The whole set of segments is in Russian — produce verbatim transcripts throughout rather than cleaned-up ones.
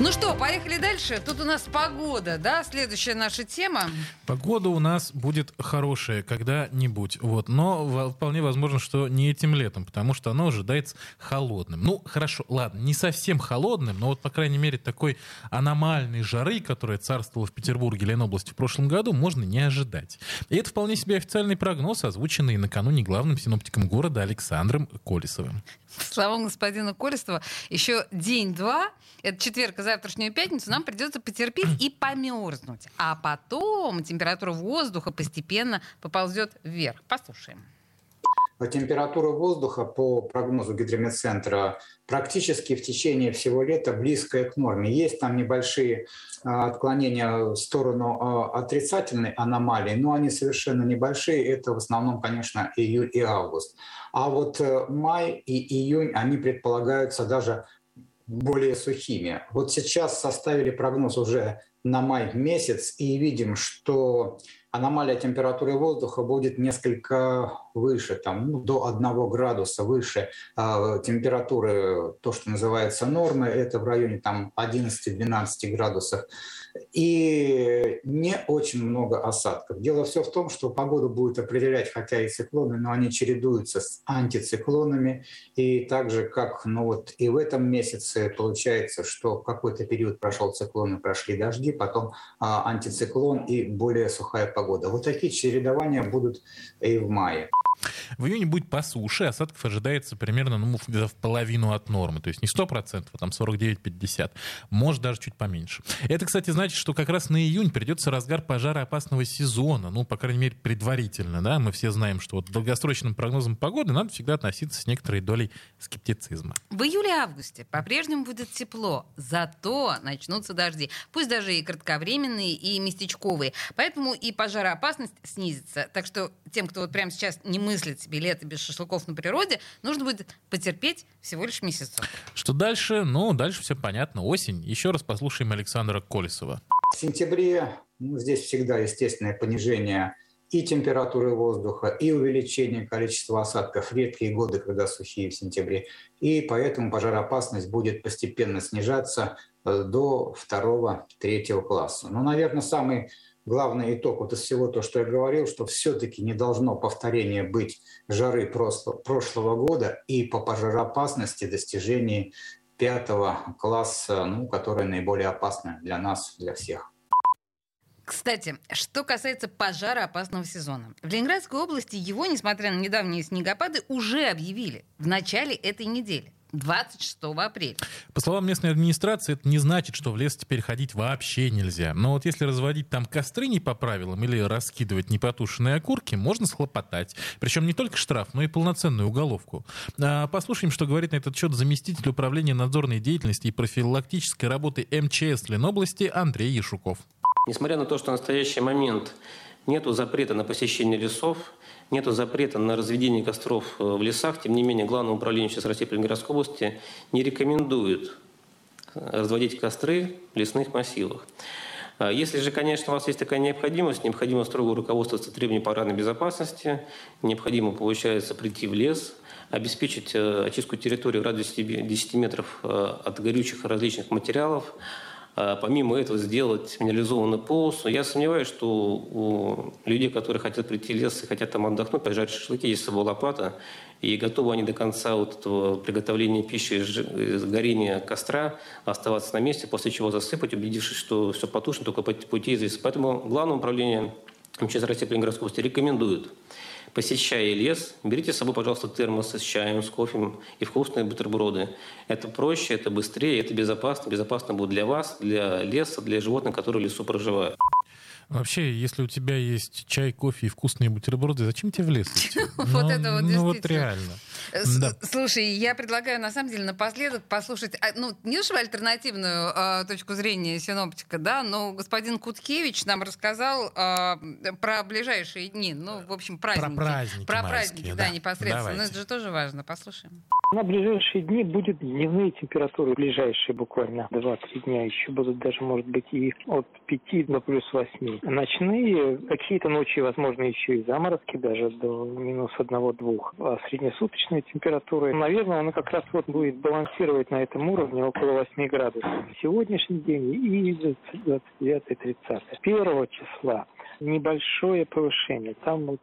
Ну что, поехали дальше. Тут у нас погода, да? Следующая наша тема. Погода у нас будет хорошая когда-нибудь. Вот. Но вполне возможно, что не этим летом, потому что оно ожидается холодным. Ну, хорошо, ладно, не совсем холодным, но вот, по крайней мере, такой аномальной жары, которая царствовала в Петербурге, Ленобласти в прошлом году, можно не ожидать. И это вполне себе официальный прогноз, озвученный накануне главным синоптиком города Александром Колесовым. Словом господина Колесова, еще день-два, это четверг, завтрашнюю пятницу, нам придется потерпеть и померзнуть. А потом температура воздуха постепенно поползет вверх. Послушаем. Температура воздуха, по прогнозу гидрометцентра, практически в течение всего лета близкая к норме. Есть там небольшие отклонения в сторону отрицательной аномалии, но они совершенно небольшие. Это в основном, конечно, июль и август. А вот май и июнь, они предполагаются даже более сухими. Вот сейчас составили прогноз уже на май месяц и видим, что аномалия температуры воздуха будет несколько выше, там, ну, до одного градуса выше э, температуры, то, что называется нормы, это в районе там, одиннадцать-двенадцать градусов. И не очень много осадков. Дело все в том, что погоду будет определять, хотя и циклоны, но они чередуются с антициклонами. И так же, как ну, вот, и в этом месяце получается, что в какой-то период прошел циклон и прошли дожди, потом э, антициклон и более сухая погода. Вот такие чередования будут и в мае. В июне будет по суше, осадков ожидается примерно ну, в половину от нормы, то есть не сто процентов, а там сорок девять - пятьдесят, может даже чуть поменьше. Это, кстати, значит, что как раз на июнь придется разгар пожароопасного сезона, ну, по крайней мере, предварительно, да, мы все знаем, что вот к долгосрочным прогнозам погоды надо всегда относиться с некоторой долей скептицизма. В июле-августе по-прежнему будет тепло, зато начнутся дожди, пусть даже и кратковременные, и местечковые, поэтому и пожароопасность снизится, так что тем, кто вот прямо сейчас не мыслит себе лето без шашлыков на природе, нужно будет потерпеть всего лишь месяцок. Что дальше? Ну, дальше все понятно. Осень. Еще раз послушаем Александра Колесова. В сентябре, ну, здесь всегда естественное понижение и температуры воздуха, и увеличение количества осадков. Редкие годы, когда сухие в сентябре. И поэтому пожароопасность будет постепенно снижаться до второго-третьего класса. Ну, наверное, самый главный итог вот из всего того, что я говорил, что все-таки не должно повторения быть жары прошлого года и по пожароопасности достижений пятого класса, ну, которое наиболее опасно для нас, для всех. Кстати, что касается пожароопасного сезона. В Ленинградской области его, несмотря на недавние снегопады, уже объявили в начале этой недели. двадцать шестого апреля. По словам местной администрации, это не значит, что в лес теперь ходить вообще нельзя. Но вот если разводить там костры не по правилам или раскидывать непотушенные окурки, можно схлопотать. Причем не только штраф, но и полноценную уголовку. А послушаем, что говорит на этот счет заместитель управления надзорной деятельности и профилактической работы эм че эс Ленобласти Андрей Яшуков. Несмотря на то, что в настоящий момент нету запрета на посещение лесов, нету запрета на разведение костров в лесах. Тем не менее, Главное управление сейчас России по Ленинградской области не рекомендует разводить костры в лесных массивах. Если же, конечно, у вас есть такая необходимость, необходимо строго руководствоваться требованиями пожарной безопасности, необходимо, получается, прийти в лес, обеспечить очистку территории в радиусе десяти метров от горючих различных материалов, помимо этого сделать минерализованную полосу. Я сомневаюсь, что у людей, которые хотят прийти в лес и хотят там отдохнуть, пожарить шашлыки, есть с собой лопата, и готовы они до конца вот этого приготовления пищи и горения костра оставаться на месте, после чего засыпать, убедившись, что все потушено, только по пути из леса. Поэтому Главное управление эм че эс России по Ленинградской области рекомендует: посещая лес, берите с собой, пожалуйста, термосы с чаем, с кофе и вкусные бутерброды. Это проще, это быстрее, это безопасно. Безопасно будет для вас, для леса, для животных, которые в лесу проживают. Вообще, если у тебя есть чай, кофе и вкусные бутерброды, зачем тебе в лес идти? Вот это вот действительно. Ну вот реально. Слушай, я предлагаю, на самом деле, напоследок послушать, ну, не уж альтернативную точку зрения синоптика, да, но господин Куткевич нам рассказал про ближайшие дни, ну, в общем, праздники. Про праздники майские, да, непосредственно. Но это же тоже важно. Послушаем. На ближайшие дни будут дневные температуры, ближайшие буквально два-три дня еще будут даже, может быть, и от пяти до плюс восьми. Ночные, какие-то ночи, возможно, еще и заморозки даже до минус одного-двух. А среднесуточные температуры, наверное, она как раз вот будет балансировать на этом уровне около восьми градусов. Сегодняшний день и двадцать девятое тридцатое. первого числа небольшое повышение. Там, вот,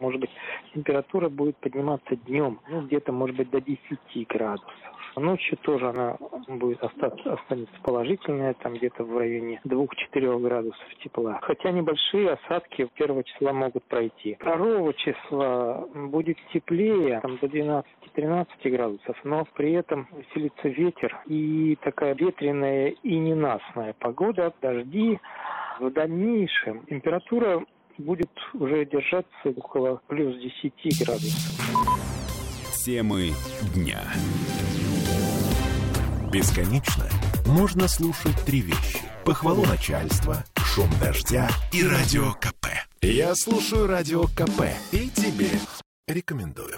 может быть, температура будет подниматься днем, ну, где-то, может быть, до десяти градусов. Ночью тоже она будет остаться, останется положительная, там где-то в районе двух-четырех градусов тепла. Хотя небольшие осадки первого числа могут пройти. второго числа будет теплее, там до двенадцати-тринадцати градусов, но при этом усилится ветер. И такая ветреная и ненастная погода, дожди. В дальнейшем температура будет уже держаться около плюс десяти градусов. Темы дня. Бесконечно можно слушать три вещи: похвалу начальства, шум дождя и радио КП. Я слушаю радио КП и тебе рекомендую.